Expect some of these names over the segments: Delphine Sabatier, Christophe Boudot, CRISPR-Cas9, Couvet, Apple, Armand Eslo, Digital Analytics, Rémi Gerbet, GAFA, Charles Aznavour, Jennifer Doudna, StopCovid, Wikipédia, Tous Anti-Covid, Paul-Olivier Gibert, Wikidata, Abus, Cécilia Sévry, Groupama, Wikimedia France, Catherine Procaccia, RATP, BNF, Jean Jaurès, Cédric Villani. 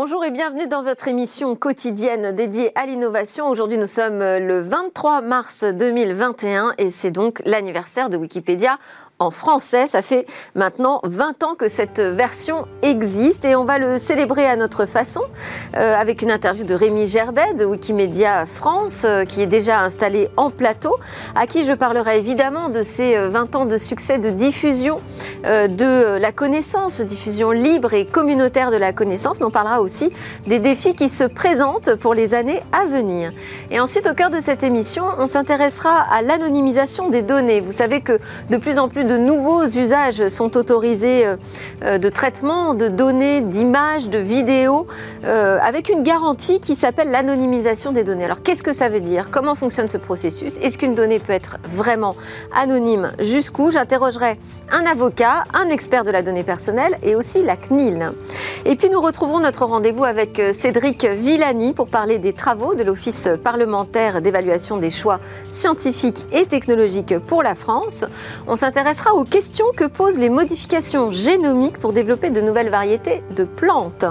Bonjour et bienvenue dans votre émission quotidienne dédiée à l'innovation. Aujourd'hui, nous sommes le 23 mars 2021 et c'est donc l'anniversaire de Wikipédia en français. Ça fait maintenant 20 ans que cette version existe et on va le célébrer à notre façon avec une interview de Rémi Gerbet de Wikimedia France qui est déjà installé en plateau, à qui je parlerai évidemment de ces 20 ans de succès de diffusion de la connaissance, diffusion libre et communautaire de la connaissance, mais on parlera aussi des défis qui se présentent pour les années à venir. Et ensuite, au cœur de cette émission, on s'intéressera à l'anonymisation des données. Vous savez que de plus en plus de nouveaux usages sont autorisés de traitement, de données, d'images, de vidéos, avec une garantie qui s'appelle l'anonymisation des données. Alors qu'est-ce que ça veut dire? Comment fonctionne ce processus? Est-ce qu'une donnée peut être vraiment anonyme? Jusqu'où? J'interrogerai un avocat, un expert de la donnée personnelle et aussi la CNIL. Et puis nous retrouvons notre rendez-vous avec Cédric Villani pour parler des travaux de l'Office parlementaire d'évaluation des choix scientifiques et technologiques pour la France. On s'intéressera aux questions que posent les modifications génomiques pour développer de nouvelles variétés de plantes.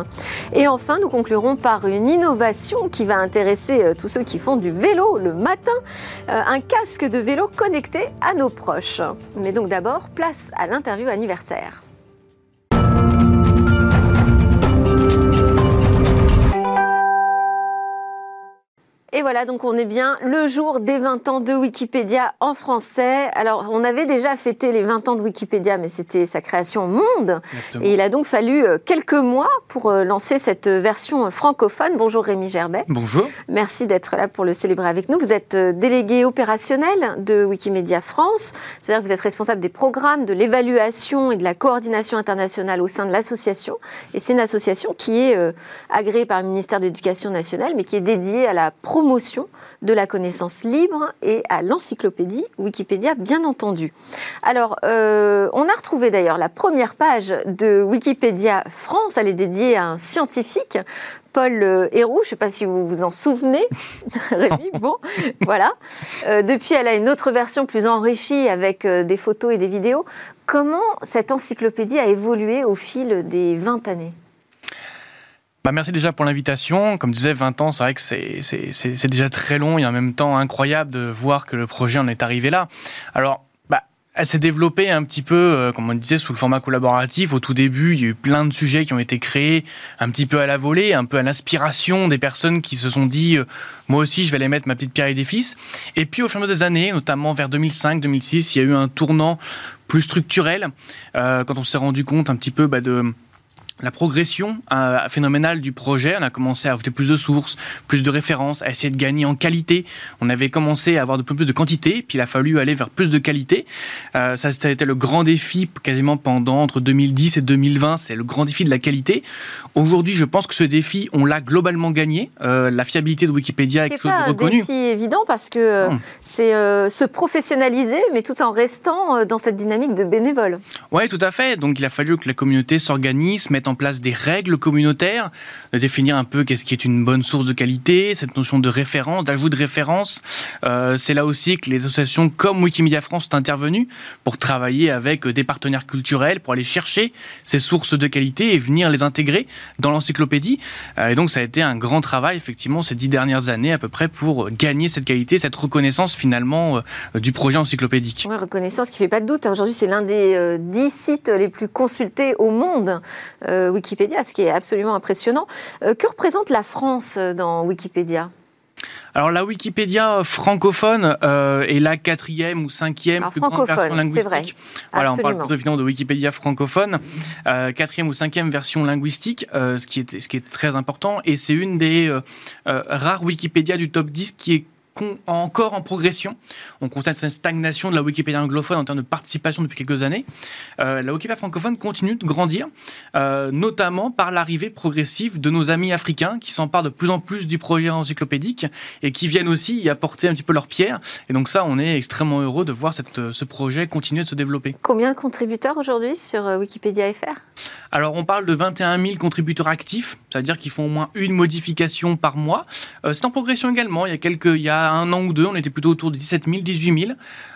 Et enfin, nous conclurons par une innovation qui va intéresser tous ceux qui font du vélo le matin, un casque de vélo connecté à nos proches. Mais donc d'abord, place à l'interview anniversaire. Et voilà, donc on est bien le jour des 20 ans de Wikipédia en français. Alors, on avait déjà fêté les 20 ans de Wikipédia, mais c'était sa création au monde. Exactement. Et il a donc fallu quelques mois pour lancer cette version francophone. Bonjour Rémi Gerbet. Bonjour. Merci d'être là pour le célébrer avec nous. Vous êtes délégué opérationnel de Wikimedia France. C'est-à-dire que vous êtes responsable des programmes, de l'évaluation et de la coordination internationale au sein de l'association. Et c'est une association qui est agréée par le ministère de l'Éducation nationale, mais qui est dédiée à la promotion de la connaissance libre et à l'encyclopédie Wikipédia, bien entendu. Alors, on a retrouvé d'ailleurs la première page de Wikipédia France. Elle est dédiée à un scientifique, Paul Héroux. Je ne sais pas si vous vous en souvenez, Rémi. Bon, voilà. Depuis, elle a une autre version plus enrichie avec des photos et des vidéos. Comment cette encyclopédie a évolué au fil des 20 années ? Bah merci déjà pour l'invitation. Comme je disais, 20 ans, c'est vrai que c'est déjà très long et en même temps incroyable de voir que le projet en est arrivé là. Alors, elle s'est développée un petit peu, comme on disait, sous le format collaboratif. Au tout début, il y a eu plein de sujets qui ont été créés un petit peu à la volée, un peu à l'inspiration des personnes qui se sont dit « moi aussi, je vais aller mettre ma petite pierre à l'édifice ». Et puis, au fur et à mesure des années, notamment vers 2005-2006, il y a eu un tournant plus structurel quand on s'est rendu compte un petit peu de la progression phénoménale du projet. On a commencé à ajouter plus de sources, plus de références, à essayer de gagner en qualité. On avait commencé à avoir de plus en plus de quantité, puis il a fallu aller vers plus de qualité. Ça, c'était le grand défi quasiment pendant entre 2010 et 2020. C'était le grand défi de la qualité. Aujourd'hui, je pense que ce défi, on l'a globalement gagné. La fiabilité de Wikipédia est quelque chose de reconnu. C'est pas un défi évident parce que c'est se professionnaliser, mais tout en restant dans cette dynamique de bénévole. Oui, tout à fait. Donc, il a fallu que la communauté s'organise, mette en place des règles communautaires, de définir un peu qu'est-ce qui est une bonne source de qualité, cette notion de référence, d'ajout de référence. C'est là aussi que les associations comme Wikimedia France sont intervenues pour travailler avec des partenaires culturels, pour aller chercher ces sources de qualité et venir les intégrer dans l'encyclopédie. Et donc ça a été un grand travail, effectivement, ces 10 dernières années à peu près, pour gagner cette qualité, cette reconnaissance finalement du projet encyclopédique. Oui, reconnaissance qui ne fait pas de doute. Aujourd'hui, c'est l'un des 10 sites les plus consultés au monde. Wikipédia, ce qui est absolument impressionnant. Que représente la France dans Wikipédia ? Alors la Wikipédia francophone est la 4e ou 5e plus grande version linguistique. C'est vrai. Voilà, on parle plutôt évidemment de Wikipédia francophone, 4e ou 5e version linguistique, ce qui est très important. Et c'est une des rares Wikipédia du top 10 qui est encore en progression. On constate une stagnation de la Wikipédia anglophone en termes de participation depuis quelques années. La Wikipédia francophone continue de grandir, notamment par l'arrivée progressive de nos amis africains qui s'emparent de plus en plus du projet encyclopédique et qui viennent aussi y apporter un petit peu leur pierre. Et donc ça, on est extrêmement heureux de voir ce projet continuer de se développer. Combien de contributeurs aujourd'hui sur Wikipédia FR? Alors, on parle de 21 000 contributeurs actifs, c'est-à-dire qu'ils font au moins une modification par mois. C'est en progression également. Il y a un an ou deux, on était plutôt autour de 17 000, 18 000.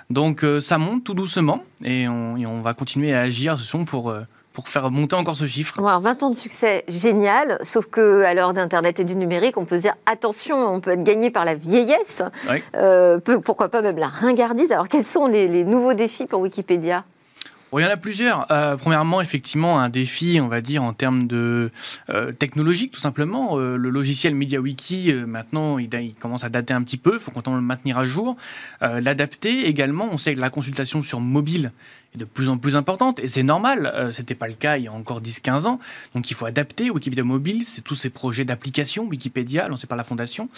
Donc ça monte tout doucement et on va continuer à agir pour pour faire monter encore ce chiffre. Alors, 20 ans de succès, génial, sauf qu'à l'heure d'Internet et du numérique, on peut se dire, attention, on peut être gagné par la vieillesse, oui. Pourquoi pas même la ringardise. Alors, quels sont les nouveaux défis pour Wikipédia ? Bon, il y en a plusieurs. Premièrement, effectivement, un défi, on va dire, en termes de technologique, tout simplement. Le logiciel MediaWiki, maintenant, il commence à dater un petit peu. Il faut qu'on le maintenir à jour. L'adapter également. On sait que la consultation sur mobile est de plus en plus importante. Et c'est normal. C'était pas le cas il y a encore 10-15 ans. Donc, il faut adapter. Wikipédia Mobile, c'est tous ces projets d'application Wikipédia, lancés par la Fondation,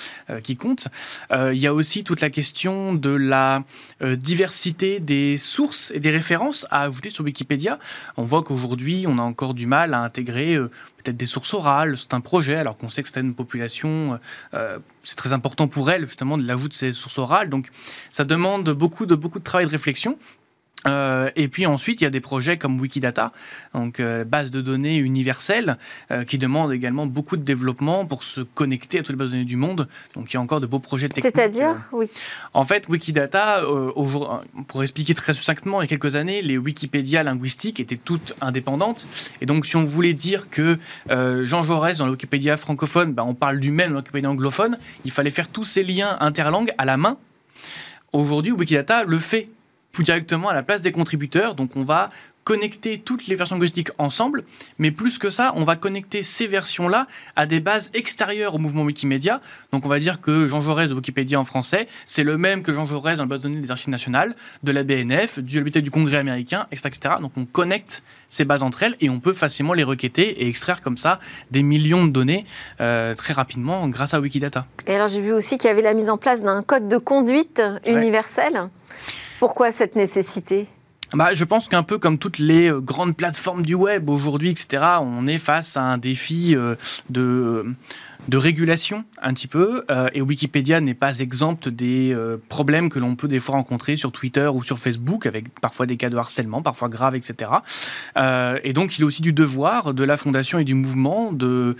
qui comptent. Il y a aussi toute la question de la diversité des sources et des références à ajouter sur Wikipédia. On voit qu'aujourd'hui, on a encore du mal à intégrer peut-être des sources orales, c'est un projet, alors qu'on sait que certaines populations, c'est très important pour elles, justement, de l'ajout de ces sources orales. Donc, ça demande beaucoup de travail de réflexion. Et puis ensuite, il y a des projets comme Wikidata, donc base de données universelle, qui demande également beaucoup de développement pour se connecter à toutes les bases de données du monde. Donc il y a encore de beaux projets techniques. C'est-à-dire, oui. En fait, Wikidata, pour expliquer très succinctement, il y a quelques années, les Wikipédias linguistiques étaient toutes indépendantes. Et donc, si on voulait dire que Jean Jaurès dans la Wikipédia francophone, on parle du même dans la Wikipédia anglophone, il fallait faire tous ces liens interlangues à la main. Aujourd'hui, Wikidata le fait. Plus directement à la place des contributeurs, donc on va connecter toutes les versions linguistiques ensemble, mais plus que ça, on va connecter ces versions-là à des bases extérieures au mouvement Wikimédia. Donc on va dire que Jean Jaurès de Wikipédia en français, c'est le même que Jean Jaurès dans la base de données des archives nationales, de la BNF, du Bibliothèque du Congrès américain, etc., etc. Donc on connecte ces bases entre elles et on peut facilement les requêter et extraire comme ça des millions de données très rapidement grâce à Wikidata. Et alors j'ai vu aussi qu'il y avait la mise en place d'un code de conduite universel. Pourquoi cette nécessité ? Je pense qu'un peu comme toutes les grandes plateformes du web aujourd'hui, etc., on est face à un défi de régulation un petit peu, et Wikipédia n'est pas exempte des problèmes que l'on peut des fois rencontrer sur Twitter ou sur Facebook, avec parfois des cas de harcèlement, parfois graves, etc. Et donc, il y a aussi du devoir de la Fondation et du mouvement de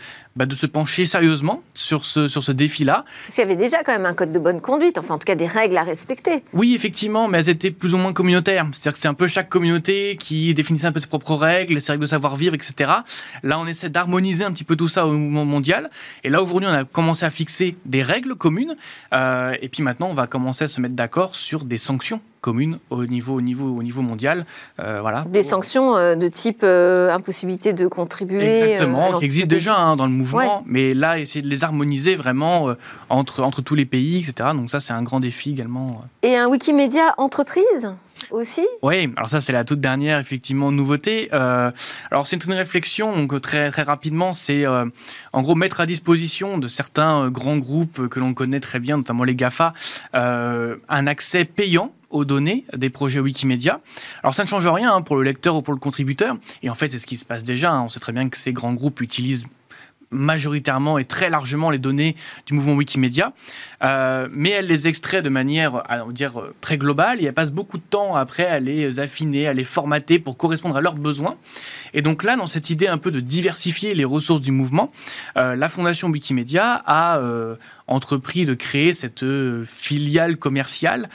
se pencher sérieusement sur ce défi-là. Parce qu'il y avait déjà quand même un code de bonne conduite, enfin en tout cas des règles à respecter. Oui, effectivement, mais elles étaient plus ou moins communautaires. C'est-à-dire que c'est un peu chaque communauté qui définissait un peu ses propres règles, ses règles de savoir-vivre, etc. Là, on essaie d'harmoniser un petit peu tout ça au mouvement mondial. Et là, aujourd'hui, on a commencé à fixer des règles communes. Et puis maintenant, on va commencer à se mettre d'accord sur des sanctions communes au niveau mondial. Des sanctions de type impossibilité de contribuer. Exactement, qui existent déjà dans le mouvement. Ouais. Mais là, essayer de les harmoniser vraiment entre tous les pays, etc. Donc ça, c'est un grand défi également. Et un Wikimédia entreprise ? Aussi ? Oui, alors ça c'est la toute dernière effectivement nouveauté. Alors c'est une réflexion, donc très, très rapidement, c'est en gros mettre à disposition de certains grands groupes que l'on connaît très bien, notamment les GAFA, un accès payant aux données des projets Wikimédia. Alors ça ne change rien pour le lecteur ou pour le contributeur, et en fait c'est ce qui se passe déjà, on sait très bien que ces grands groupes utilisent majoritairement et très largement les données du mouvement Wikimédia, mais elle les extrait de manière, on va dire, très globale, et elle passe beaucoup de temps après à les affiner, à les formater pour correspondre à leurs besoins. Et donc là, dans cette idée un peu de diversifier les ressources du mouvement, la Fondation Wikimédia a entrepris de créer cette filiale commerciale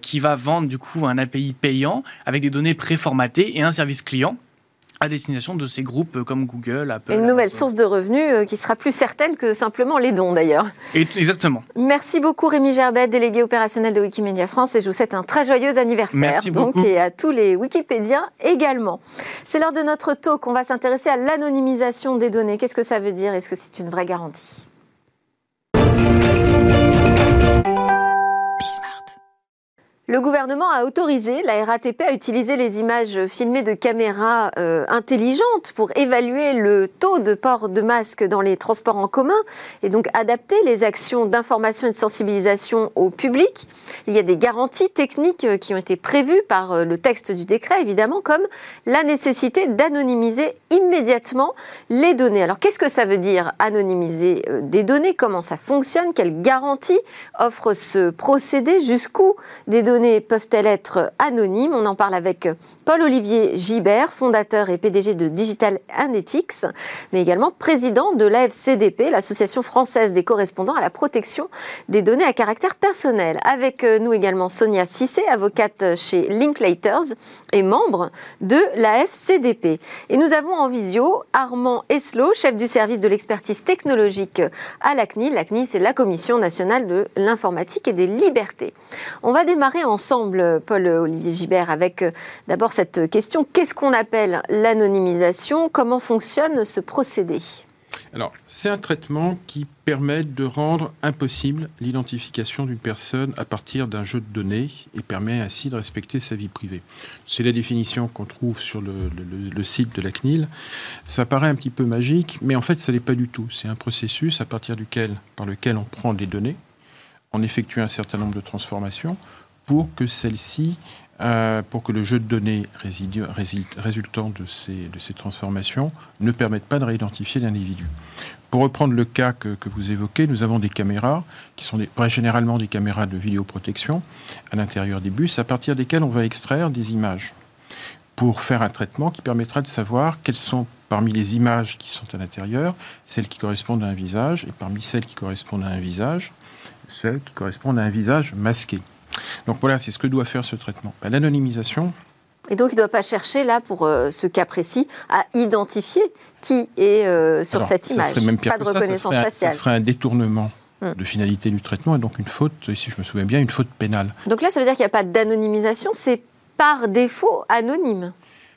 qui va vendre du coup un API payant avec des données préformatées et un service client à destination de ces groupes comme Google, Apple... Une nouvelle source de revenus qui sera plus certaine que simplement les dons, d'ailleurs. Exactement. Merci beaucoup, Rémi Gerbet, délégué opérationnel de Wikimedia France, et je vous souhaite un très joyeux anniversaire. Merci beaucoup. Et à tous les Wikipédiens également. C'est l'heure de notre talk. On va s'intéresser à l'anonymisation des données. Qu'est-ce que ça veut dire ? Est-ce que c'est une vraie garantie ? Le gouvernement a autorisé la RATP à utiliser les images filmées de caméras intelligentes pour évaluer le taux de port de masque dans les transports en commun et donc adapter les actions d'information et de sensibilisation au public. Il y a des garanties techniques qui ont été prévues par le texte du décret, évidemment, comme la nécessité d'anonymiser immédiatement les données. Alors, qu'est-ce que ça veut dire, anonymiser des données ? Comment ça fonctionne ? Quelles garanties offre ce procédé ? Jusqu'où des données données peuvent-elles être anonymes? On en parle avec Paul-Olivier Gibert, fondateur et PDG de Digital Analytics, mais également président de l'AFCDP, l'Association française des correspondants à la protection des données à caractère personnel. Avec nous également Sonia Cissé, avocate chez Linklaters et membre de l'AFCDP. Et nous avons en visio Armand Eslo, chef du service de l'expertise technologique à la CNIL. La CNIL, c'est la Commission nationale de l'informatique et des libertés. On va démarrer ensemble, Paul-Olivier Gibert, avec d'abord cette question. Qu'est-ce qu'on appelle l'anonymisation? Comment fonctionne ce procédé? Alors, c'est un traitement qui permet de rendre impossible l'identification d'une personne à partir d'un jeu de données et permet ainsi de respecter sa vie privée. C'est la définition qu'on trouve sur le site de la CNIL. Ça paraît un petit peu magique, mais en fait, ça ne l'est pas du tout. C'est un processus à partir duquel, par lequel on prend des données, on effectue un certain nombre de transformations pour que celles-ci... pour que le jeu de données résultant de ces transformations ne permette pas de réidentifier l'individu. Pour reprendre le cas que vous évoquez, nous avons des caméras, qui sont généralement des caméras de vidéoprotection, à l'intérieur des bus, à partir desquelles on va extraire des images, pour faire un traitement qui permettra de savoir quelles sont, parmi les images qui sont à l'intérieur, celles qui correspondent à un visage, et parmi celles qui correspondent à un visage, celles qui correspondent à un visage masqué. Donc voilà, c'est ce que doit faire ce traitement. L'anonymisation... Et donc, il ne doit pas chercher, là, pour ce cas précis, à identifier qui est sur cette image. Pas de reconnaissance faciale. Ce serait un détournement de finalité du traitement, et donc une faute, si je me souviens bien, une faute pénale. Donc là, ça veut dire qu'il n'y a pas d'anonymisation, c'est par défaut anonyme?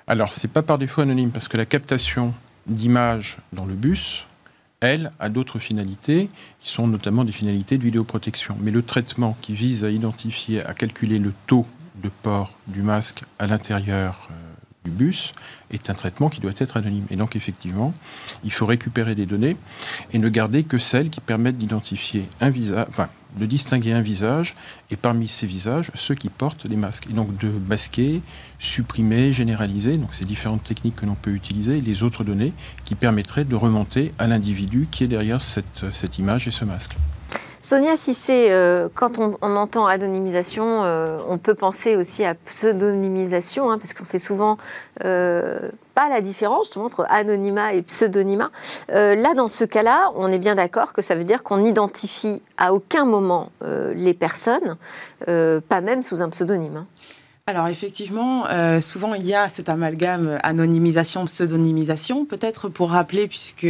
Alors, ce n'est pas par défaut anonyme, parce que la captation d'images dans le bus... elle a d'autres finalités, qui sont notamment des finalités de vidéoprotection. Mais le traitement qui vise à identifier, à calculer le taux de port du masque à l'intérieur du bus, est un traitement qui doit être anonyme. Et donc, effectivement, il faut récupérer des données et ne garder que celles qui permettent d'identifier un visage, enfin, de distinguer un visage, et parmi ces visages, ceux qui portent des masques. Et donc, de masquer, supprimer, généraliser, donc ces différentes techniques que l'on peut utiliser, et les autres données qui permettraient de remonter à l'individu qui est derrière cette image et ce masque. Sonia Cissé, quand on entend anonymisation, on peut penser aussi à pseudonymisation, hein, parce qu'on fait souvent pas la différence justement, entre anonymat et pseudonymat. Là, dans ce cas-là, on est bien d'accord que ça veut dire qu'on n'identifie à aucun moment les personnes, pas même sous un pseudonyme. Hein. Alors effectivement, souvent il y a cet amalgame anonymisation-pseudonymisation, peut-être pour rappeler, puisque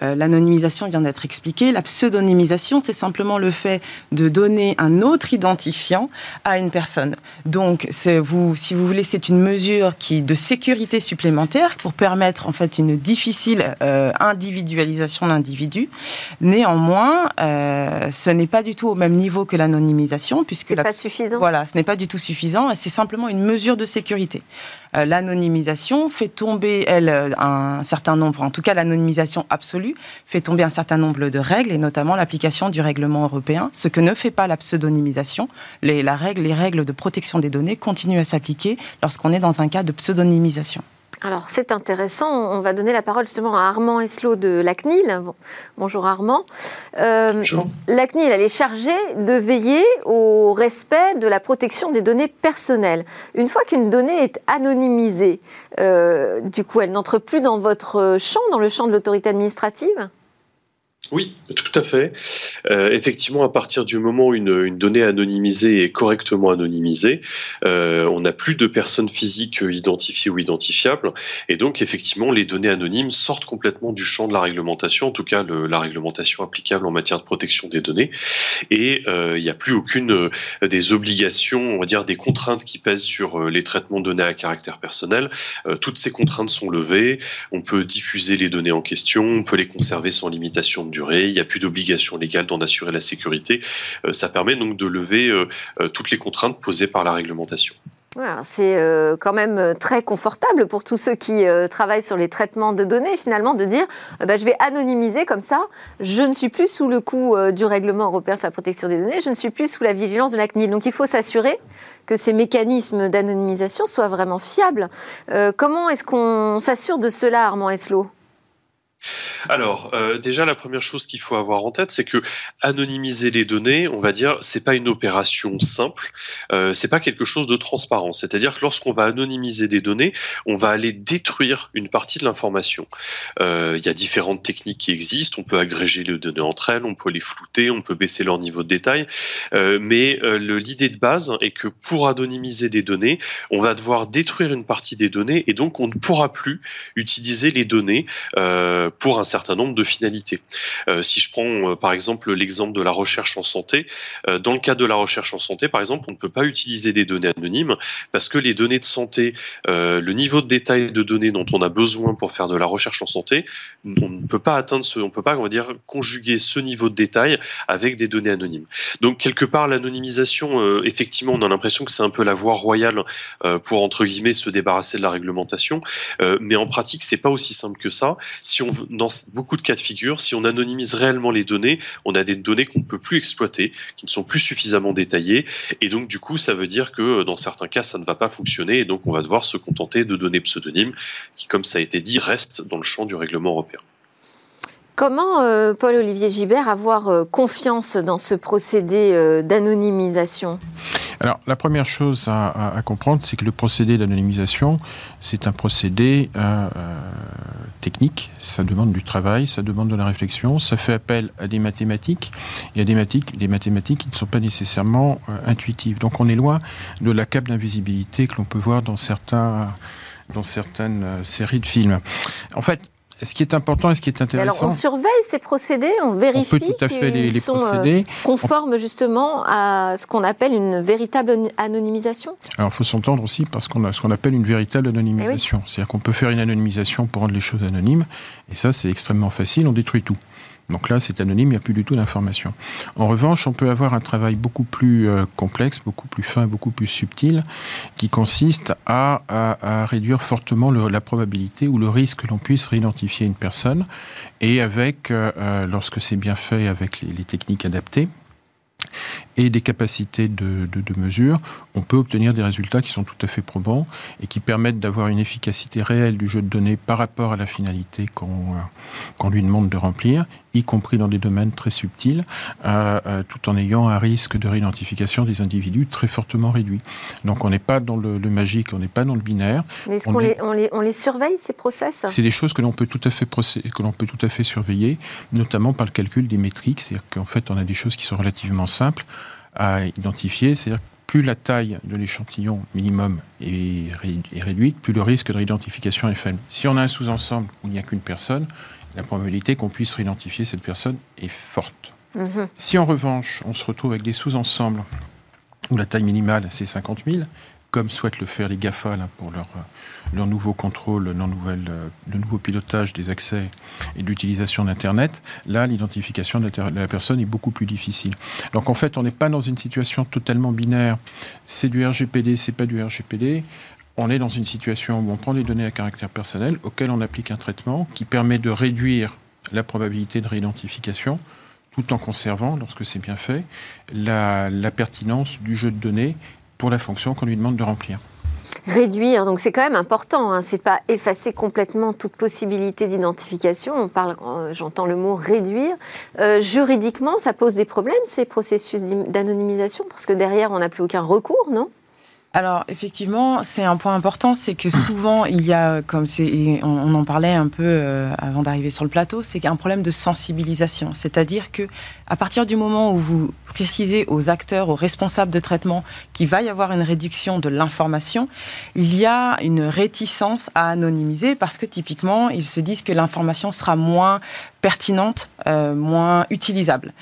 l'anonymisation vient d'être expliquée, la pseudonymisation c'est simplement le fait de donner un autre identifiant à une personne. Donc si vous voulez, c'est une mesure de sécurité supplémentaire pour permettre en fait une difficile individualisation de l'individu. Néanmoins, ce n'est pas du tout au même niveau que l'anonymisation, puisque c'est pas suffisant. Voilà, ce n'est pas du tout suffisant. C'est simplement une mesure de sécurité. L'anonymisation fait tomber, un certain nombre, en tout cas l'anonymisation absolue, fait tomber un certain nombre de règles, et notamment l'application du règlement européen, ce que ne fait pas la pseudonymisation. Les règles de protection des données continuent à s'appliquer lorsqu'on est dans un cas de pseudonymisation. Alors, c'est intéressant. On va donner la parole justement à Armand Eslo de la CNIL. Bonjour Armand. Bonjour. La CNIL, elle est chargée de veiller au respect de la protection des données personnelles. Une fois qu'une donnée est anonymisée, du coup, elle n'entre plus dans votre champ, dans le champ de l'autorité administrative ? Oui, tout à fait. Effectivement, à partir du moment où une donnée anonymisée est correctement anonymisée, on n'a plus de personnes physiques identifiées ou identifiables. Et donc, effectivement, les données anonymes sortent complètement du champ de la réglementation, en tout cas la réglementation applicable en matière de protection des données. Et il n'y a plus aucune des obligations, on va dire des contraintes qui pèsent sur les traitements de données à caractère personnel. Toutes ces contraintes sont levées. On peut diffuser les données en question, on peut les conserver sans limitation de durée. Il n'y a plus d'obligation légale d'en assurer la sécurité. Ça permet donc de lever toutes les contraintes posées par la réglementation. Voilà, c'est quand même très confortable pour tous ceux qui travaillent sur les traitements de données, finalement, de dire je vais anonymiser comme ça, je ne suis plus sous le coup du règlement européen sur la protection des données, je ne suis plus sous la vigilance de la CNIL. Donc il faut s'assurer que ces mécanismes d'anonymisation soient vraiment fiables. Comment est-ce qu'on s'assure de cela, Armand Eslo ? Alors, déjà, la première chose qu'il faut avoir en tête, c'est que anonymiser les données, on va dire, c'est pas une opération simple, c'est pas quelque chose de transparent. C'est-à-dire que lorsqu'on va anonymiser des données, on va aller détruire une partie de l'information. Il y a différentes techniques qui existent, on peut agréger les données entre elles, on peut les flouter, on peut baisser leur niveau de détail, mais l'idée de base est que pour anonymiser des données, on va devoir détruire une partie des données et donc on ne pourra plus utiliser les données pour un certain nombre de finalités. Si je prends par exemple l'exemple de la recherche en santé, dans le cas de la recherche en santé, par exemple, on ne peut pas utiliser des données anonymes parce que les données de santé, le niveau de détail de données dont on a besoin pour faire de la recherche en santé, on ne peut pas atteindre ce, on ne peut pas, on va dire, conjuguer ce niveau de détail avec des données anonymes. Donc quelque part, l'anonymisation, effectivement, on a l'impression que c'est un peu la voie royale pour entre guillemets se débarrasser de la réglementation, mais en pratique, c'est pas aussi simple que ça. Si on, dans beaucoup de cas de figure, si on anonymise réellement les données, on a des données qu'on ne peut plus exploiter, qui ne sont plus suffisamment détaillées, et donc du coup, ça veut dire que dans certains cas, ça ne va pas fonctionner, et donc on va devoir se contenter de données pseudonymes, qui, comme ça a été dit, restent dans le champ du règlement européen. Comment, Paul-Olivier Gibert, avoir confiance dans ce procédé d'anonymisation? Alors, la première chose à comprendre, c'est que le procédé d'anonymisation, c'est un procédé technique. Ça demande du travail, ça demande de la réflexion, ça fait appel à des mathématiques, et à des mathématiques qui ne sont pas nécessairement intuitives. Donc, on est loin de la cape d'invisibilité que l'on peut voir dans certaines séries de films. En fait, ce qui est important et ce qui est intéressant... Alors, on surveille ces procédés, on vérifie qu'ils sont conformes justement à ce qu'on appelle une véritable anonymisation. Alors, il faut s'entendre aussi parce qu'on a ce qu'on appelle une véritable anonymisation. Oui. C'est-à-dire qu'on peut faire une anonymisation pour rendre les choses anonymes, et ça, c'est extrêmement facile, on détruit tout. Donc là, c'est anonyme, il n'y a plus du tout d'information. En revanche, on peut avoir un travail beaucoup plus complexe, beaucoup plus fin, beaucoup plus subtil, qui consiste à réduire fortement la probabilité ou le risque que l'on puisse réidentifier une personne, et avec, lorsque c'est bien fait, avec les techniques adaptées, et des capacités de mesure, on peut obtenir des résultats qui sont tout à fait probants et qui permettent d'avoir une efficacité réelle du jeu de données par rapport à la finalité qu'on lui demande de remplir, y compris dans des domaines très subtils, tout en ayant un risque de réidentification des individus très fortement réduit. Donc on n'est pas dans le magique, on n'est pas dans le binaire. Mais est-ce qu'on les surveille, ces process? C'est des choses que l'on peut tout à fait surveiller, notamment par le calcul des métriques, c'est-à-dire qu'en fait on a des choses qui sont relativement simples à identifier, c'est-à-dire que plus la taille de l'échantillon minimum est réduite, plus le risque de réidentification est faible. Si on a un sous-ensemble où il n'y a qu'une personne, la probabilité qu'on puisse réidentifier cette personne est forte. Mmh. Si en revanche, on se retrouve avec des sous-ensembles où la taille minimale, c'est 50 000, comme souhaitent le faire les GAFA là, pour leur nouveau contrôle, le nouveau pilotage des accès et de l'utilisation d'Internet, là, l'identification de la personne est beaucoup plus difficile. Donc, en fait, on n'est pas dans une situation totalement binaire. C'est du RGPD, c'est pas du RGPD. On est dans une situation où on prend des données à caractère personnel auxquelles on applique un traitement qui permet de réduire la probabilité de réidentification tout en conservant, lorsque c'est bien fait, la pertinence du jeu de données pour la fonction qu'on lui demande de remplir. Réduire, donc c'est quand même important, hein. C'est pas effacer complètement toute possibilité d'identification, on parle, j'entends le mot réduire. Juridiquement, ça pose des problèmes ces processus d'anonymisation, parce que derrière on n'a plus aucun recours, non ? Alors effectivement, c'est un point important, c'est que souvent il y a, on en parlait un peu avant d'arriver sur le plateau, c'est un problème de sensibilisation. C'est-à-dire que à partir du moment où vous précisez aux acteurs, aux responsables de traitement qu'il va y avoir une réduction de l'information, il y a une réticence à anonymiser parce que typiquement ils se disent que l'information sera moins pertinente, moins utilisable.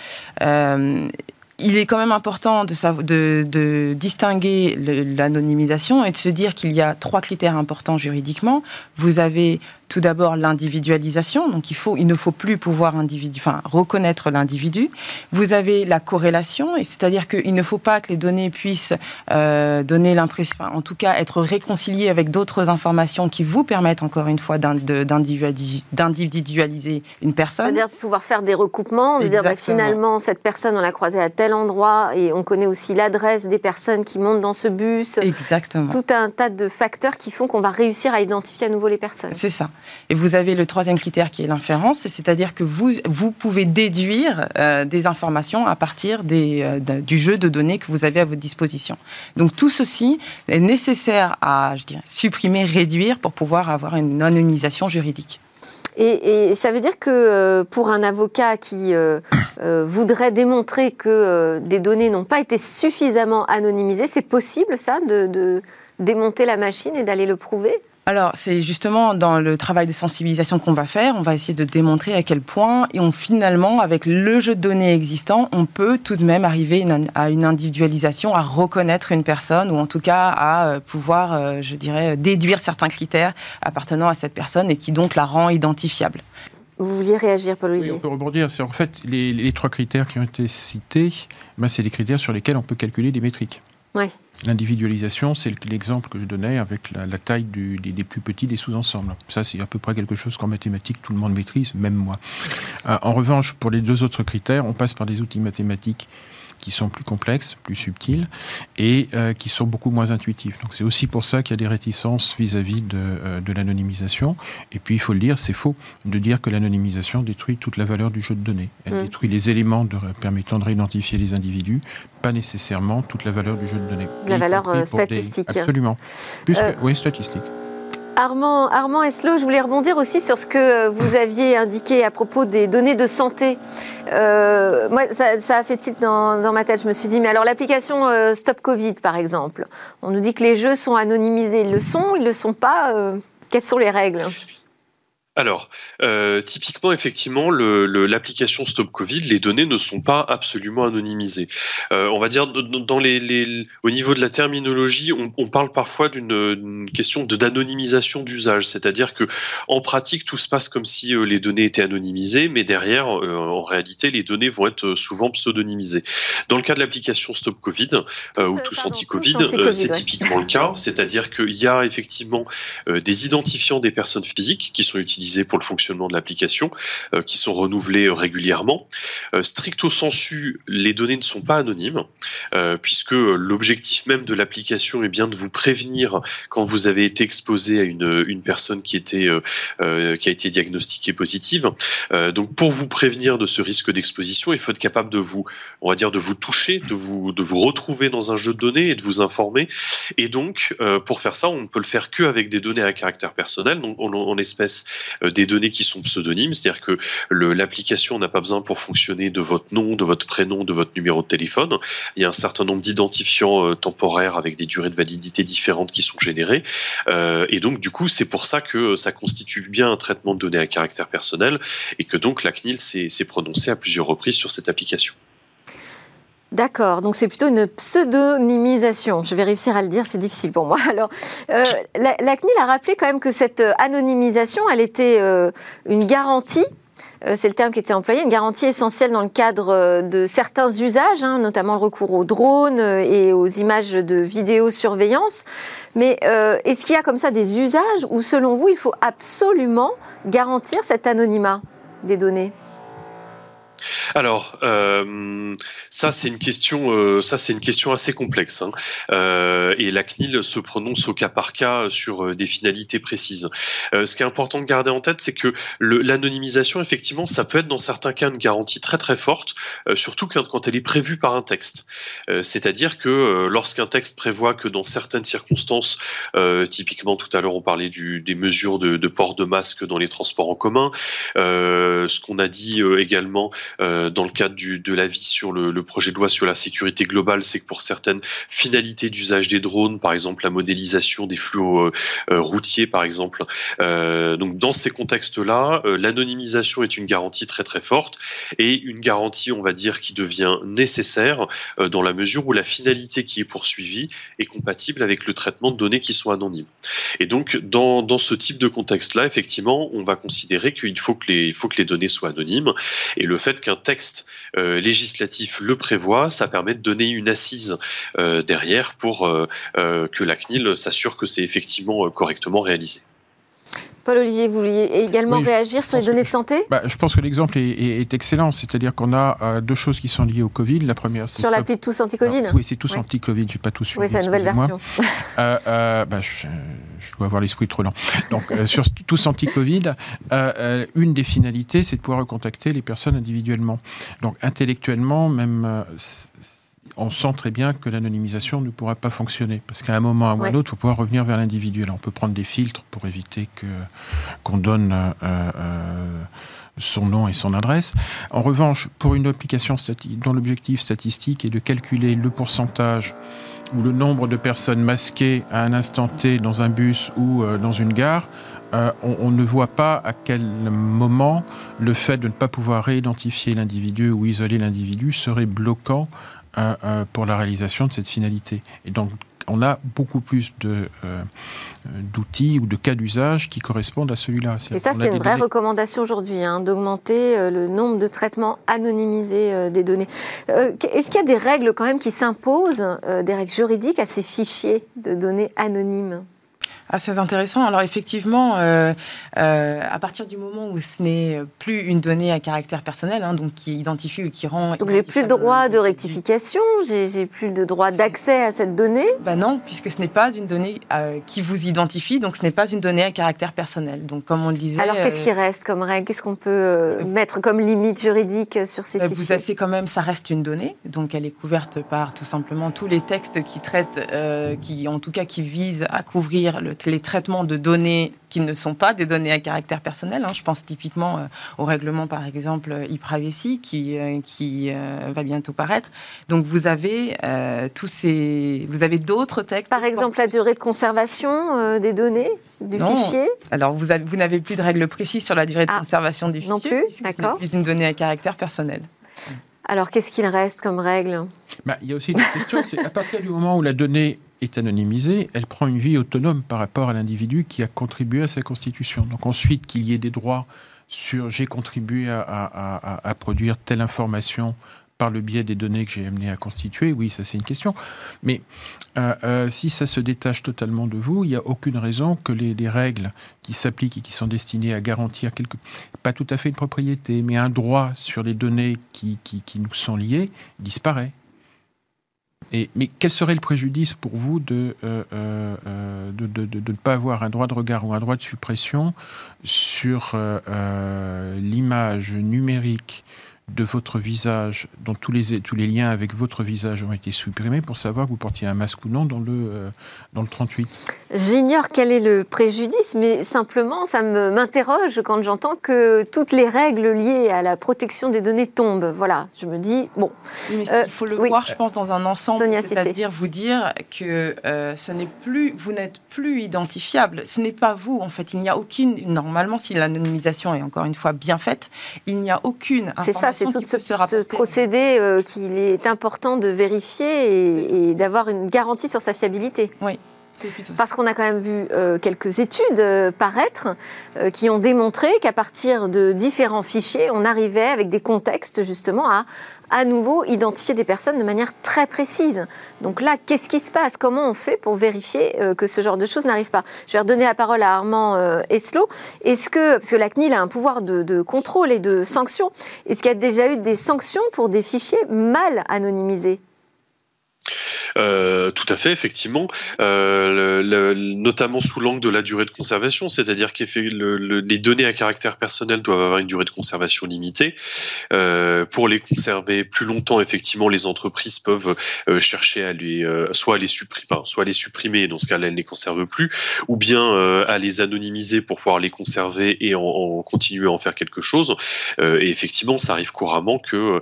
Il est quand même important de distinguer l'anonymisation et de se dire qu'il y a trois critères importants juridiquement. Vous avez tout d'abord l'individualisation, donc il ne faut plus pouvoir reconnaître l'individu. Vous avez la corrélation, c'est-à-dire qu'il ne faut pas que les données puissent donner l'impression, en tout cas être réconciliées avec d'autres informations qui vous permettent encore une fois d'individualiser une personne. C'est-à-dire de pouvoir faire des recoupements, de dire bah, finalement cette personne on l'a croisée à tel endroit et on connaît aussi l'adresse des personnes qui montent dans ce bus. Exactement. Tout un tas de facteurs qui font qu'on va réussir à identifier à nouveau les personnes. C'est ça. Et vous avez le troisième critère qui est l'inférence, c'est-à-dire que vous pouvez déduire des informations à partir du jeu de données que vous avez à votre disposition. Donc tout ceci est nécessaire à, je dirais, supprimer, réduire pour pouvoir avoir une anonymisation juridique. Et ça veut dire que pour un avocat qui voudrait démontrer que des données n'ont pas été suffisamment anonymisées, c'est possible ça, de démonter la machine et d'aller le prouver ? Alors, c'est justement dans le travail de sensibilisation qu'on va faire, on va essayer de démontrer à quel point, et finalement, avec le jeu de données existant, on peut tout de même arriver à une individualisation, à reconnaître une personne, ou en tout cas à pouvoir, je dirais, déduire certains critères appartenant à cette personne et qui donc la rend identifiable. Vous vouliez réagir, Paul-Olivier ? Oui, on peut rebondir. C'est en fait, les trois critères qui ont été cités, ben, c'est les critères sur lesquels on peut calculer des métriques. Oui. L'individualisation, c'est l'exemple que je donnais avec la taille des plus petits des sous-ensembles. Ça, c'est à peu près quelque chose qu'en mathématiques, tout le monde maîtrise, même moi. En revanche, pour les deux autres critères, on passe par des outils mathématiques qui sont plus complexes, plus subtils, et qui sont beaucoup moins intuitifs. Donc c'est aussi pour ça qu'il y a des réticences vis-à-vis de l'anonymisation. Et puis, il faut le dire, c'est faux de dire que l'anonymisation détruit toute la valeur du jeu de données. Elle détruit les éléments permettant de réidentifier les individus, pas nécessairement toute la valeur du jeu de données. La valeur statistique. Absolument. Oui, statistique. Armand Eslo, je voulais rebondir aussi sur ce que vous aviez indiqué à propos des données de santé. Moi, ça a fait tilt dans ma tête. Je me suis dit, mais alors l'application StopCovid, par exemple, on nous dit que les jeux sont anonymisés. Ils ne le sont pas. Quelles sont les règles ? Alors, typiquement, effectivement, l'application StopCovid, les données ne sont pas absolument anonymisées. On va dire, dans au niveau de la terminologie, on parle parfois d'une question d'anonymisation d'usage, c'est-à-dire que en pratique, tout se passe comme si les données étaient anonymisées, mais derrière, en réalité, les données vont être souvent pseudonymisées. Dans le cas de l'application StopCovid ou Tous Anti-Covid, c'est typiquement le cas, c'est-à-dire qu'il y a effectivement des identifiants des personnes physiques qui sont utilisés pour le fonctionnement de l'application, qui sont renouvelés régulièrement. Stricto sensu, les données ne sont pas anonymes, puisque l'objectif même de l'application est bien de vous prévenir quand vous avez été exposé à une personne qui a été diagnostiquée positive. Donc, pour vous prévenir de ce risque d'exposition, il faut être capable de vous toucher, de vous retrouver dans un jeu de données et de vous informer. Et donc, pour faire ça, on ne peut le faire qu'avec des données à caractère personnel, donc en espèce des données qui sont pseudonymes, c'est-à-dire que l'application n'a pas besoin pour fonctionner de votre nom, de votre prénom, de votre numéro de téléphone. Il y a un certain nombre d'identifiants temporaires avec des durées de validité différentes qui sont générées. Et donc, du coup, c'est pour ça que ça constitue bien un traitement de données à caractère personnel et que donc la CNIL s'est prononcée à plusieurs reprises sur cette application. D'accord, donc c'est plutôt une pseudonymisation. Je vais réussir à le dire, c'est difficile pour moi. Alors, la CNIL a rappelé quand même que cette anonymisation, elle était une garantie, c'est le terme qui était employé, une garantie essentielle dans le cadre de certains usages, hein, notamment le recours aux drones et aux images de vidéosurveillance. Mais est-ce qu'il y a comme ça des usages où, selon vous, il faut absolument garantir cet anonymat des données ? Alors, ça c'est une question assez complexe, hein. Et la CNIL se prononce au cas par cas sur des finalités précises. Ce qui est important de garder en tête, c'est que l'anonymisation, effectivement, ça peut être dans certains cas une garantie très très forte, surtout quand elle est prévue par un texte. C'est-à-dire que lorsqu'un texte prévoit que dans certaines circonstances, typiquement tout à l'heure on parlait des mesures de port de masque dans les transports en commun, ce qu'on a dit également dans le cadre de l'avis sur le projet de loi sur la sécurité globale, c'est que pour certaines finalités d'usage des drones, par exemple la modélisation des flux routiers, par exemple, donc dans ces contextes-là, l'anonymisation est une garantie très très forte et une garantie, on va dire, qui devient nécessaire dans la mesure où la finalité qui est poursuivie est compatible avec le traitement de données qui sont anonymes. Et donc dans ce type de contexte-là, effectivement, on va considérer qu'il faut que les données soient anonymes, et le fait qu'un texte législatif le prévoit, ça permet de donner une assise derrière pour que la CNIL s'assure que c'est effectivement correctement réalisé. Paul-Olivier, vous vouliez également réagir sur les données de santé ? Je pense que l'exemple est excellent, c'est-à-dire qu'on a deux choses qui sont liées au Covid. La première, c'est sur l'appli Tous Anti-Covid ? Oui, c'est Tous Anti-Covid, je n'ai pas tout suivi. Oui, c'est la nouvelle version. Je dois avoir l'esprit trop lent. Donc, sur Tous Anti-Covid, une des finalités, c'est de pouvoir recontacter les personnes individuellement. Donc, intellectuellement, même... on sent très bien que l'anonymisation ne pourra pas fonctionner. Parce qu'à un moment ou à un autre, il faut pouvoir revenir vers l'individuel. On peut prendre des filtres pour éviter qu'on donne son nom et son adresse. En revanche, pour une application dont l'objectif statistique est de calculer le pourcentage ou le nombre de personnes masquées à un instant T dans un bus ou dans une gare, on ne voit pas à quel moment le fait de ne pas pouvoir réidentifier l'individu ou isoler l'individu serait bloquant pour la réalisation de cette finalité. Et donc, on a beaucoup plus d'outils ou de cas d'usage qui correspondent à celui-là. Et ça, c'est une vraie recommandation aujourd'hui, d'augmenter le nombre de traitements anonymisés des données. Est-ce qu'il y a des règles quand même qui s'imposent, des règles juridiques à ces fichiers de données anonymes ? Ah, c'est intéressant. Alors effectivement, à partir du moment où ce n'est plus une donnée à caractère personnel, donc qui identifie ou qui rend... Donc j'ai plus le droit de rectification, j'ai plus le droit d'accès à cette donnée. Ben non, puisque ce n'est pas une donnée qui vous identifie, donc ce n'est pas une donnée à caractère personnel. Donc comme on le disait... Alors qu'est-ce qui reste comme règle ? Qu'est-ce qu'on peut mettre comme limite juridique sur ces fichiers ? Vous savez quand même, ça reste une donnée, donc elle est couverte par tout simplement tous les textes qui traitent, qui visent à couvrir les traitements de données qui ne sont pas des données à caractère personnel. Je pense typiquement au règlement, par exemple, e-privacy, qui va bientôt paraître. Donc, vous avez vous avez d'autres textes... Par exemple, la durée de conservation des données, fichier. Alors, vous n'avez plus de règles précises sur la durée de conservation du fichier. Non plus, d'accord. Ce n'est plus une donnée à caractère personnel. Alors, qu'est-ce qu'il reste comme règle ? Il y a aussi une question, c'est à partir du moment où la donnée est anonymisée, elle prend une vie autonome par rapport à l'individu qui a contribué à sa constitution. Donc ensuite, qu'il y ait des droits sur « j'ai contribué à produire telle information » par le biais des données que j'ai amené à constituer, oui, ça c'est une question. Mais si ça se détache totalement de vous, il n'y a aucune raison que les règles qui s'appliquent et qui sont destinées à garantir, pas tout à fait une propriété, mais un droit sur les données qui nous sont liées, disparaît. Mais quel serait le préjudice pour vous de ne pas avoir un droit de regard ou un droit de suppression sur l'image numérique de votre visage, dont tous les liens avec votre visage ont été supprimés pour savoir que vous portiez un masque ou non dans le 38 ? J'ignore quel est le préjudice, mais simplement, ça m'interroge quand j'entends que toutes les règles liées à la protection des données tombent. Voilà, je me dis, bon... il faut le voir, je pense, dans un ensemble, c'est-à-dire vous dire que vous n'êtes plus identifiable. Ce n'est pas vous, en fait. Il n'y a aucune... Normalement, si l'anonymisation est encore une fois bien faite, il n'y a aucune information. C'est tout ce procédé qu'il est important de vérifier et d'avoir une garantie sur sa fiabilité. Oui, c'est plutôt ça. Parce qu'on a quand même vu quelques études paraître qui ont démontré qu'à partir de différents fichiers, on arrivait avec des contextes justement à nouveau identifier des personnes de manière très précise. Donc là, qu'est-ce qui se passe ? Comment on fait pour vérifier que ce genre de choses n'arrive pas ? Je vais redonner la parole à Armand Eslo. Parce que la CNIL a un pouvoir de contrôle et de sanction, est-ce qu'il y a déjà eu des sanctions pour des fichiers mal anonymisés ? Tout à fait, effectivement, notamment sous l'angle de la durée de conservation, c'est-à-dire que les données à caractère personnel doivent avoir une durée de conservation limitée. Pour les conserver plus longtemps, effectivement, les entreprises peuvent chercher à les supprimer, dans ce cas-là, elles ne les conservent plus, ou bien à les anonymiser pour pouvoir les conserver et en continuer à en faire quelque chose. Et effectivement, ça arrive couramment qu'on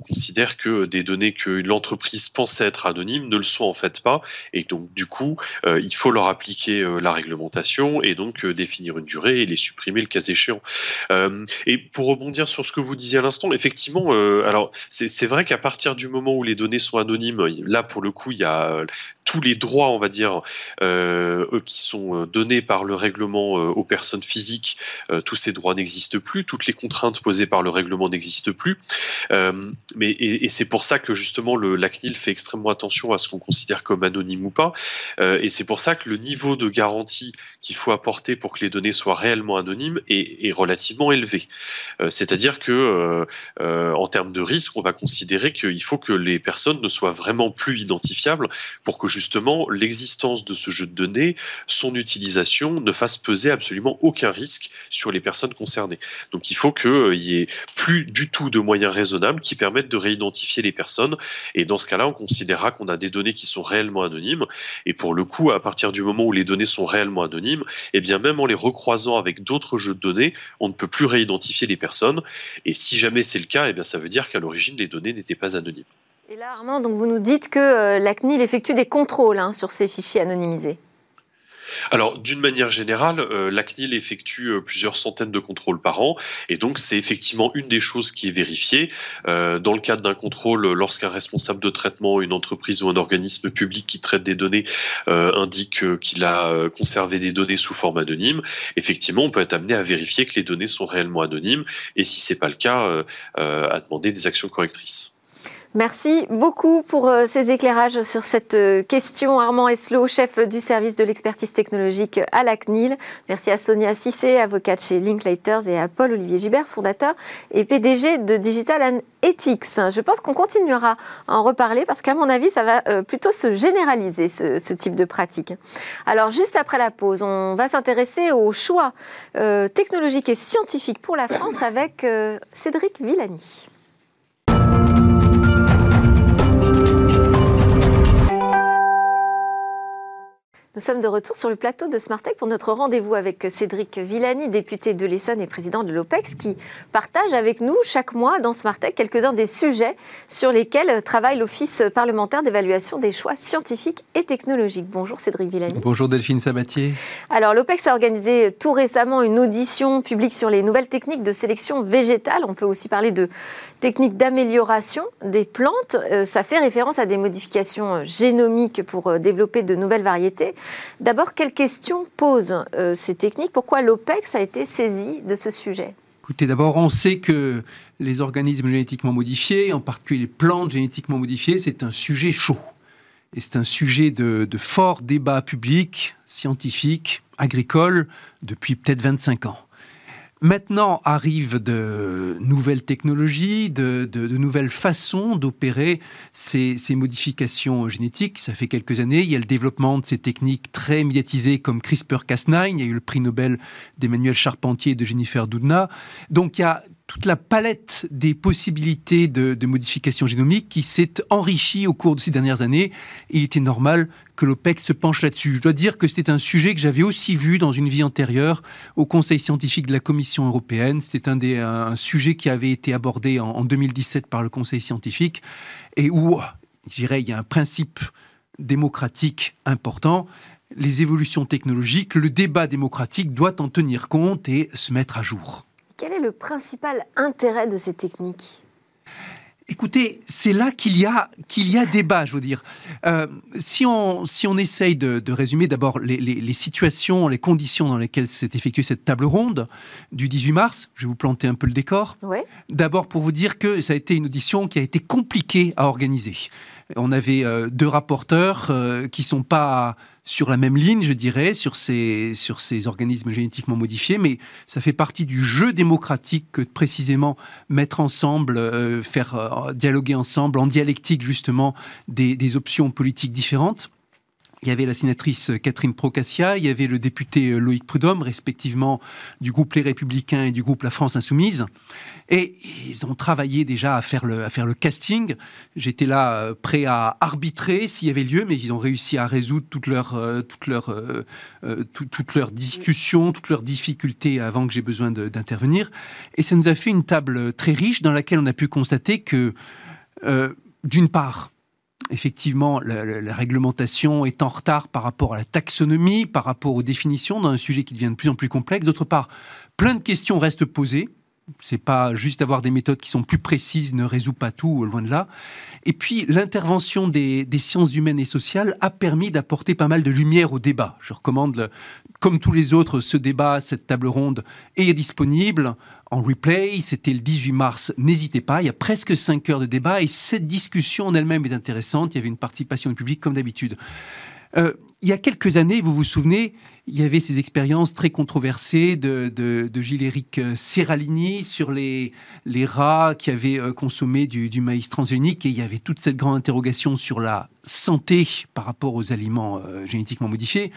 considère que des données que l'entreprise pense être anonyme ne le sont en fait pas, et donc du coup il faut leur appliquer la réglementation et donc définir une durée et les supprimer le cas échéant. Et pour rebondir sur ce que vous disiez à l'instant, effectivement, alors c'est vrai qu'à partir du moment où les données sont anonymes, là pour le coup il y a tous les droits, on va dire, qui sont donnés par le règlement aux personnes physiques, tous ces droits n'existent plus, toutes les contraintes posées par le règlement n'existent plus. Et c'est pour ça que justement la CNIL fait extrêmement attention à ce qu'on considère comme anonyme ou pas. Et c'est pour ça que le niveau de garantie qu'il faut apporter pour que les données soient réellement anonymes est relativement élevé. C'est-à-dire que en termes de risque, on va considérer qu'il faut que les personnes ne soient vraiment plus identifiables pour que justement l'existence de ce jeu de données, son utilisation, ne fasse peser absolument aucun risque sur les personnes concernées. Donc il faut qu'il n'y ait plus du tout de moyens raisonnables qui permettent de réidentifier les personnes, et dans ce cas-là, on considérera qu'on a des données qui sont réellement anonymes, et pour le coup, à partir du moment où les données sont réellement anonymes, eh bien même en les recroisant avec d'autres jeux de données, on ne peut plus réidentifier les personnes, et si jamais c'est le cas, eh bien ça veut dire qu'à l'origine, les données n'étaient pas anonymes. Et là, Armand, donc vous nous dites que la CNIL effectue des contrôles sur ces fichiers anonymisés. Alors, d'une manière générale, la CNIL effectue plusieurs centaines de contrôles par an, et donc c'est effectivement une des choses qui est vérifiée. Dans le cadre d'un contrôle, lorsqu'un responsable de traitement, une entreprise ou un organisme public qui traite des données indique qu'il a conservé des données sous forme anonyme, effectivement, on peut être amené à vérifier que les données sont réellement anonymes, et si ce n'est pas le cas, à demander des actions correctrices. Merci beaucoup pour ces éclairages sur cette question. Armand Eslo, chef du service de l'expertise technologique à la CNIL. Merci à Sonia Cissé, avocate chez Linklaters, et à Paul-Olivier Gibert, fondateur et PDG de Digital Analytics. Je pense qu'on continuera à en reparler parce qu'à mon avis, ça va plutôt se généraliser, ce type de pratique. Alors, juste après la pause, on va s'intéresser aux choix technologiques et scientifiques pour la France avec Cédric Villani. Nous sommes de retour sur le plateau de Smart Tech pour notre rendez-vous avec Cédric Villani, député de l'Essonne et président de l'OPEX, qui partage avec nous chaque mois dans Smart Tech quelques-uns des sujets sur lesquels travaille l'Office parlementaire d'évaluation des choix scientifiques et technologiques. Bonjour Cédric Villani. Bonjour Delphine Sabatier. Alors l'OPEX a organisé tout récemment une audition publique sur les nouvelles techniques de sélection végétale. On peut aussi parler de techniques d'amélioration des plantes. Ça fait référence à des modifications génomiques pour développer de nouvelles variétés. D'abord, quelles questions posent ces techniques? Pourquoi l'OPEX a été saisi de ce sujet? Écoutez, d'abord, on sait que les organismes génétiquement modifiés, en particulier les plantes génétiquement modifiées, c'est un sujet chaud. Et c'est un sujet de fort débat public, scientifique, agricole, depuis peut-être 25 ans. Maintenant arrivent de nouvelles technologies, de nouvelles façons d'opérer ces modifications génétiques. Ça fait quelques années, il y a le développement de ces techniques très médiatisées comme CRISPR-Cas9. Il y a eu le prix Nobel d'Emmanuel Charpentier et de Jennifer Doudna. Donc il y a toute la palette des possibilités de modifications génomiques qui s'est enrichie au cours de ces dernières années. Il était normal que l'OPEX se penche là-dessus. Je dois dire que c'était un sujet que j'avais aussi vu dans une vie antérieure au Conseil scientifique de la Commission européenne. C'était un sujet qui avait été abordé en 2017 par le Conseil scientifique et où, je dirais, il y a un principe démocratique important. Les évolutions technologiques, le débat démocratique doit en tenir compte et se mettre à jour. Quel est le principal intérêt de ces techniques? Écoutez, c'est là qu'il y a débat, je veux dire. Si on essaye de résumer d'abord les situations, les conditions dans lesquelles s'est effectuée cette table ronde du 18 mars, je vais vous planter un peu le décor. Ouais. D'abord pour vous dire que ça a été une audition qui a été compliquée à organiser. On avait deux rapporteurs qui ne sont pas sur la même ligne, je dirais, sur ces organismes génétiquement modifiés, mais ça fait partie du jeu démocratique que de précisément mettre ensemble, faire dialoguer ensemble, en dialectique justement, des options politiques différentes. Il y avait la sénatrice Catherine Procaccia, il y avait le député Loïc Prud'homme, respectivement du groupe Les Républicains et du groupe La France Insoumise. Et ils ont travaillé déjà à faire le casting. J'étais là prêt à arbitrer s'il y avait lieu, mais ils ont réussi à résoudre toutes leurs discussions, toutes leurs difficultés avant que j'ai besoin d'intervenir. Et ça nous a fait une table très riche dans laquelle on a pu constater que, d'une part, effectivement, la réglementation est en retard par rapport à la taxonomie, par rapport aux définitions, dans un sujet qui devient de plus en plus complexe. D'autre part, plein de questions restent posées. C'est pas juste avoir des méthodes qui sont plus précises, ne résout pas tout, loin de là. Et puis, l'intervention des sciences humaines et sociales a permis d'apporter pas mal de lumière au débat. Je recommande, comme tous les autres, ce débat, cette table ronde est disponible en replay. C'était le 18 mars, n'hésitez pas. Il y a presque 5 heures de débat et cette discussion en elle-même est intéressante. Il y avait une participation du public comme d'habitude. Il y a quelques années, vous vous souvenez, il y avait ces expériences très controversées de Gilles-Éric Serralini sur les rats qui avaient consommé du maïs transgénique, et il y avait toute cette grande interrogation sur la santé par rapport aux aliments génétiquement modifiés.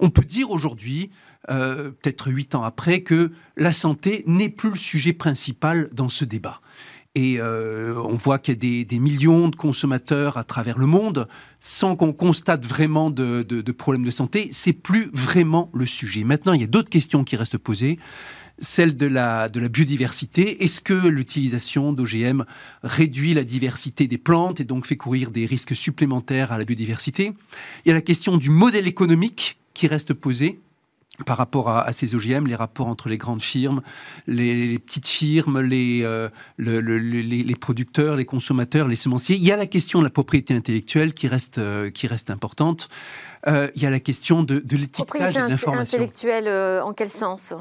On peut dire aujourd'hui, peut-être 8 ans après, que la santé n'est plus le sujet principal dans ce débat. Et on voit qu'il y a des millions de consommateurs à travers le monde, sans qu'on constate vraiment de problèmes de santé. C'est plus vraiment le sujet. Maintenant, il y a d'autres questions qui restent posées. Celle de la biodiversité. Est-ce que l'utilisation d'OGM réduit la diversité des plantes et donc fait courir des risques supplémentaires à la biodiversité? Il y a la question du modèle économique qui reste posée. Par rapport à ces OGM, les rapports entre les grandes firmes, les petites firmes, les producteurs, les consommateurs, les semenciers. Il y a la question de la propriété intellectuelle qui reste importante. Il y a la question de l'étiquetage et de l'information. Propriété intellectuelle, en quel sens ?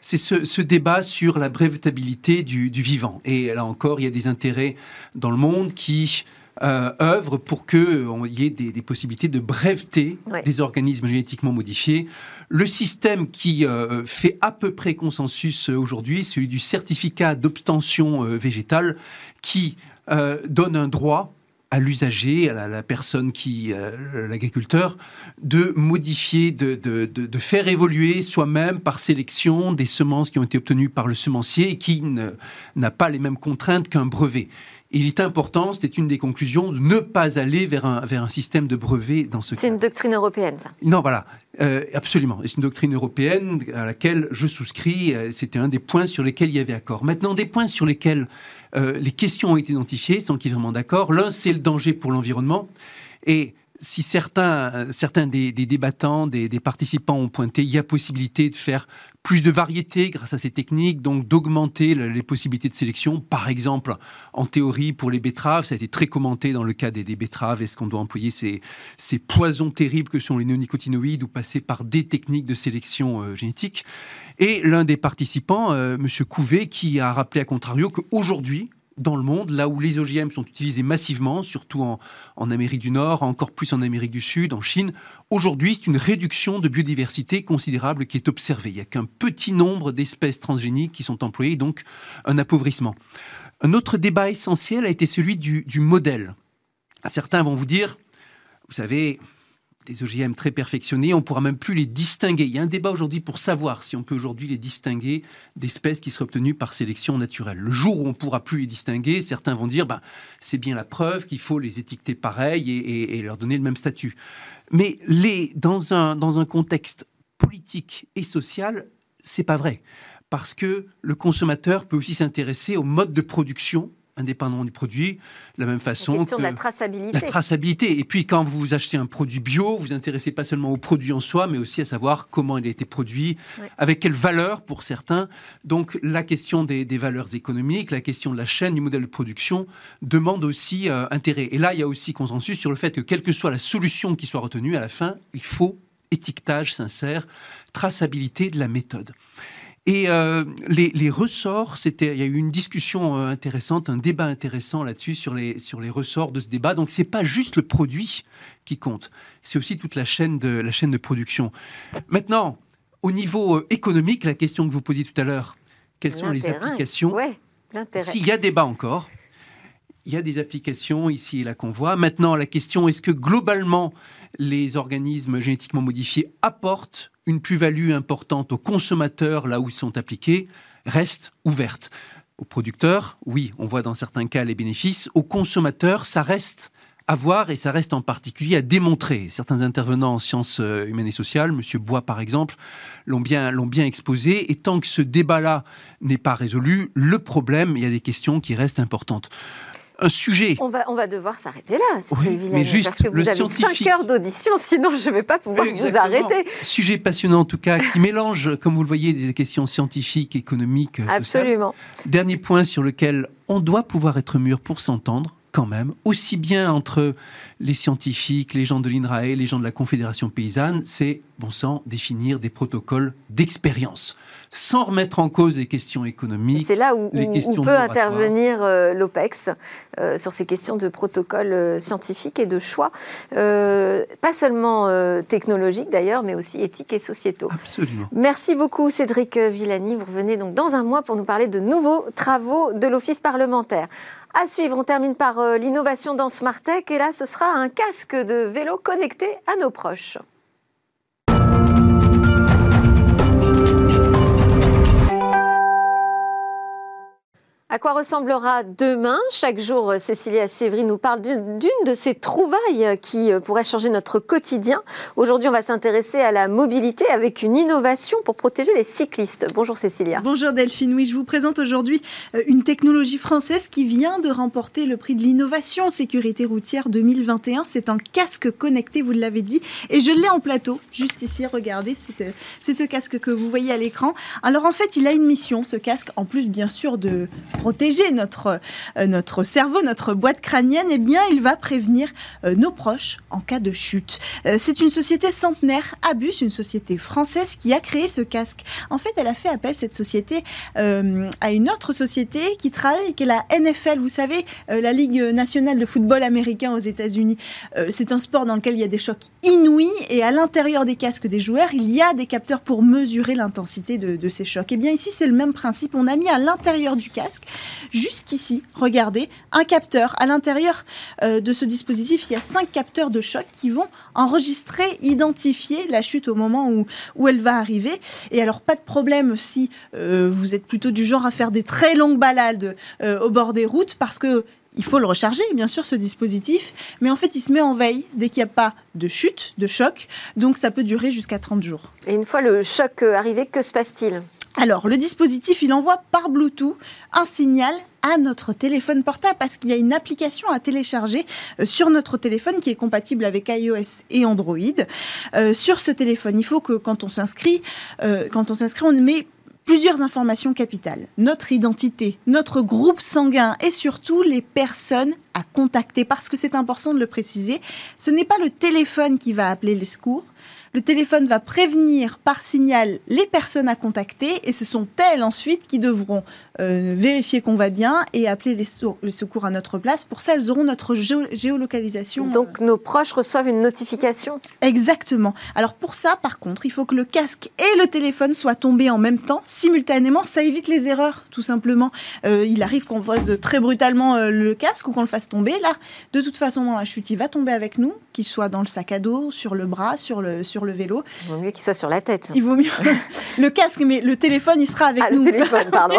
C'est ce débat sur la brevetabilité du vivant. Et là encore, il y a des intérêts dans le monde qui... œuvre pour qu'il y ait des possibilités de breveter des organismes génétiquement modifiés. Le système qui fait à peu près consensus aujourd'hui, celui du certificat d'obtention végétale, qui donne un droit à l'usager, à la personne qui, l'agriculteur, de modifier, de faire évoluer soi-même par sélection des semences qui ont été obtenues par le semencier et qui n'a pas les mêmes contraintes qu'un brevet. Il est important, c'était une des conclusions, de ne pas aller vers un système de brevet dans ce cas. C'est une doctrine européenne, ça? Non, voilà, absolument. C'est une doctrine européenne à laquelle je souscris. C'était un des points sur lesquels il y avait accord. Maintenant, des points sur lesquels les questions ont été identifiées, sans qu'il y ait vraiment d'accord. L'un, c'est le danger pour l'environnement. Et si certains des débattants, des participants ont pointé, il y a possibilité de faire plus de variété grâce à ces techniques, donc d'augmenter les possibilités de sélection. Par exemple, en théorie, pour les betteraves, ça a été très commenté dans le cas des betteraves. Est-ce qu'on doit employer ces poisons terribles que sont les néonicotinoïdes ou passer par des techniques de sélection génétique? Et l'un des participants, M. Couvet, qui a rappelé à contrario qu'aujourd'hui, dans le monde, là où les OGM sont utilisés massivement, surtout en Amérique du Nord, encore plus en Amérique du Sud, en Chine. Aujourd'hui, c'est une réduction de biodiversité considérable qui est observée. Il n'y a qu'un petit nombre d'espèces transgéniques qui sont employées, donc un appauvrissement. Un autre débat essentiel a été celui du modèle. Certains vont vous dire, vous savez, des OGM très perfectionnés, on ne pourra même plus les distinguer. Il y a un débat aujourd'hui pour savoir si on peut aujourd'hui les distinguer d'espèces qui seraient obtenues par sélection naturelle. Le jour où on ne pourra plus les distinguer, certains vont dire c'est bien la preuve qu'il faut les étiqueter pareil et leur donner le même statut. Mais dans un contexte politique et social, c'est pas vrai. Parce que le consommateur peut aussi s'intéresser au mode de production indépendamment du produit, de la même façon question que de la traçabilité. La traçabilité. Et puis, quand vous achetez un produit bio, vous vous intéressez pas seulement au produit en soi, mais aussi à savoir comment il a été produit, avec quelle valeur pour certains. Donc, la question des valeurs économiques, la question de la chaîne du modèle de production demande aussi intérêt. Et là, il y a aussi consensus sur le fait que, quelle que soit la solution qui soit retenue, à la fin, il faut étiquetage sincère, traçabilité de la méthode. Et les ressorts, il y a eu une discussion intéressante, un débat intéressant là-dessus sur les ressorts de ce débat. Donc, ce n'est pas juste le produit qui compte, c'est aussi toute la chaîne de production. Maintenant, au niveau économique, la question que vous posiez tout à l'heure, quelles sont les applications ? Oui, l'intérêt. S'il y a débat encore, il y a des applications ici et là qu'on voit. Maintenant, la question, est-ce que globalement, les organismes génétiquement modifiés apportent une plus-value importante aux consommateurs là où ils sont appliqués, reste ouverte. Aux producteurs, oui, on voit dans certains cas les bénéfices. Aux consommateurs, ça reste à voir et ça reste en particulier à démontrer. Certains intervenants en sciences humaines et sociales, M. Bois par exemple, l'ont bien exposé. Et tant que ce débat-là n'est pas résolu, le problème, il y a des questions qui restent importantes. un sujet. On va devoir s'arrêter là, oui, mais juste parce que vous avez 5 heures d'audition, sinon je ne vais pas pouvoir vous arrêter. Sujet passionnant en tout cas, qui mélange, comme vous le voyez, des questions scientifiques, économiques. Absolument. Sociales. Dernier point sur lequel on doit pouvoir être mûr pour s'entendre, quand même, aussi bien entre les scientifiques, les gens de l'INRAE, les gens de la Confédération Paysanne, c'est, bon sang, définir des protocoles d'expérience, sans remettre en cause les questions économiques. Et c'est là où peut intervenir l'OPEX sur ces questions de protocoles scientifiques et de choix, pas seulement technologiques d'ailleurs, mais aussi éthiques et sociétaux. Absolument. Merci beaucoup Cédric Villani, vous revenez donc dans un mois pour nous parler de nouveaux travaux de l'Office parlementaire. À suivre, on termine par l'innovation dans Smart Tech et là ce sera un casque de vélo connecté à nos proches. À quoi ressemblera demain? Chaque jour, Cécilia Sévry nous parle d'une de ces trouvailles qui pourrait changer notre quotidien. Aujourd'hui, on va s'intéresser à la mobilité avec une innovation pour protéger les cyclistes. Bonjour Cécilia. Bonjour Delphine. Oui, je vous présente aujourd'hui une technologie française qui vient de remporter le prix de l'innovation sécurité routière 2021. C'est un casque connecté, vous l'avez dit. Et je l'ai en plateau, juste ici. Regardez, c'est ce casque que vous voyez à l'écran. Alors en fait, il a une mission, ce casque, en plus bien sûr de protéger notre cerveau, notre boîte crânienne, eh bien, il va prévenir nos proches en cas de chute. C'est une société centenaire, Abus, une société française qui a créé ce casque. En fait, elle a fait appel, cette société, à une autre société qui travaille, qui est la NFL, vous savez, la Ligue nationale de football américain aux États-Unis. C'est un sport dans lequel il y a des chocs inouïs et à l'intérieur des casques des joueurs, il y a des capteurs pour mesurer l'intensité de ces chocs. Eh bien, ici, c'est le même principe. On a mis à l'intérieur du casque jusqu'ici, regardez, un capteur. À l'intérieur de ce dispositif, il y a 5 capteurs de choc qui vont enregistrer, identifier la chute au moment où elle va arriver. Et alors, pas de problème si vous êtes plutôt du genre à faire des très longues balades au bord des routes, parce que il faut le recharger, bien sûr, ce dispositif. Mais en fait, il se met en veille dès qu'il n'y a pas de chute, de choc. Donc, ça peut durer jusqu'à 30 jours. Et une fois le choc arrivé, que se passe-t-il ? Alors, le dispositif, il envoie par Bluetooth un signal à notre téléphone portable parce qu'il y a une application à télécharger sur notre téléphone qui est compatible avec iOS et Android. Sur ce téléphone, il faut que quand on s'inscrit, on met plusieurs informations capitales. Notre identité, notre groupe sanguin et surtout les personnes à contacter, parce que c'est important de le préciser. Ce n'est pas le téléphone qui va appeler les secours. Le téléphone va prévenir par signal les personnes à contacter et ce sont elles ensuite qui devront vérifier qu'on va bien et appeler les secours à notre place. Pour ça, elles auront notre géolocalisation. Donc nos proches reçoivent une notification. Exactement. Alors pour ça, par contre, il faut que le casque et le téléphone soient tombés en même temps, simultanément. Ça évite les erreurs, tout simplement. Il arrive qu'on pose très brutalement le casque ou qu'on le fasse tomber. Là, de toute façon, dans la chute, il va tomber avec nous, qu'il soit dans le sac à dos, sur le bras, sur le vélo. Il vaut mieux qu'il soit sur la tête. Il vaut mieux le casque, mais le téléphone, il sera avec nous. Le téléphone, pardon.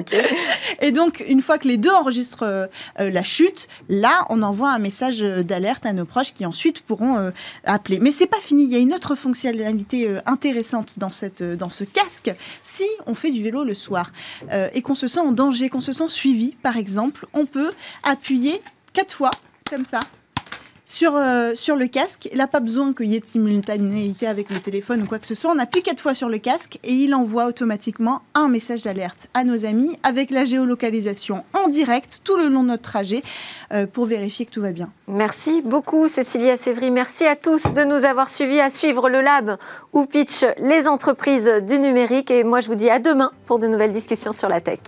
Okay. Et donc, une fois que les deux enregistrent la chute, là, on envoie un message d'alerte à nos proches qui ensuite pourront appeler. Mais c'est pas fini. Il y a une autre fonctionnalité intéressante dans ce casque. Si on fait du vélo le soir et qu'on se sent en danger, qu'on se sent suivi, par exemple, on peut appuyer 4 fois, comme ça, sur le casque. Là, pas besoin qu'il y ait de simultanéité avec le téléphone ou quoi que ce soit. On appuie 4 fois sur le casque et il envoie automatiquement un message d'alerte à nos amis avec la géolocalisation en direct tout le long de notre trajet pour vérifier que tout va bien. Merci beaucoup Cécilia Sévry. Merci à tous de nous avoir suivis. À suivre le lab où pitchent les entreprises du numérique. Et moi, je vous dis à demain pour de nouvelles discussions sur la tech.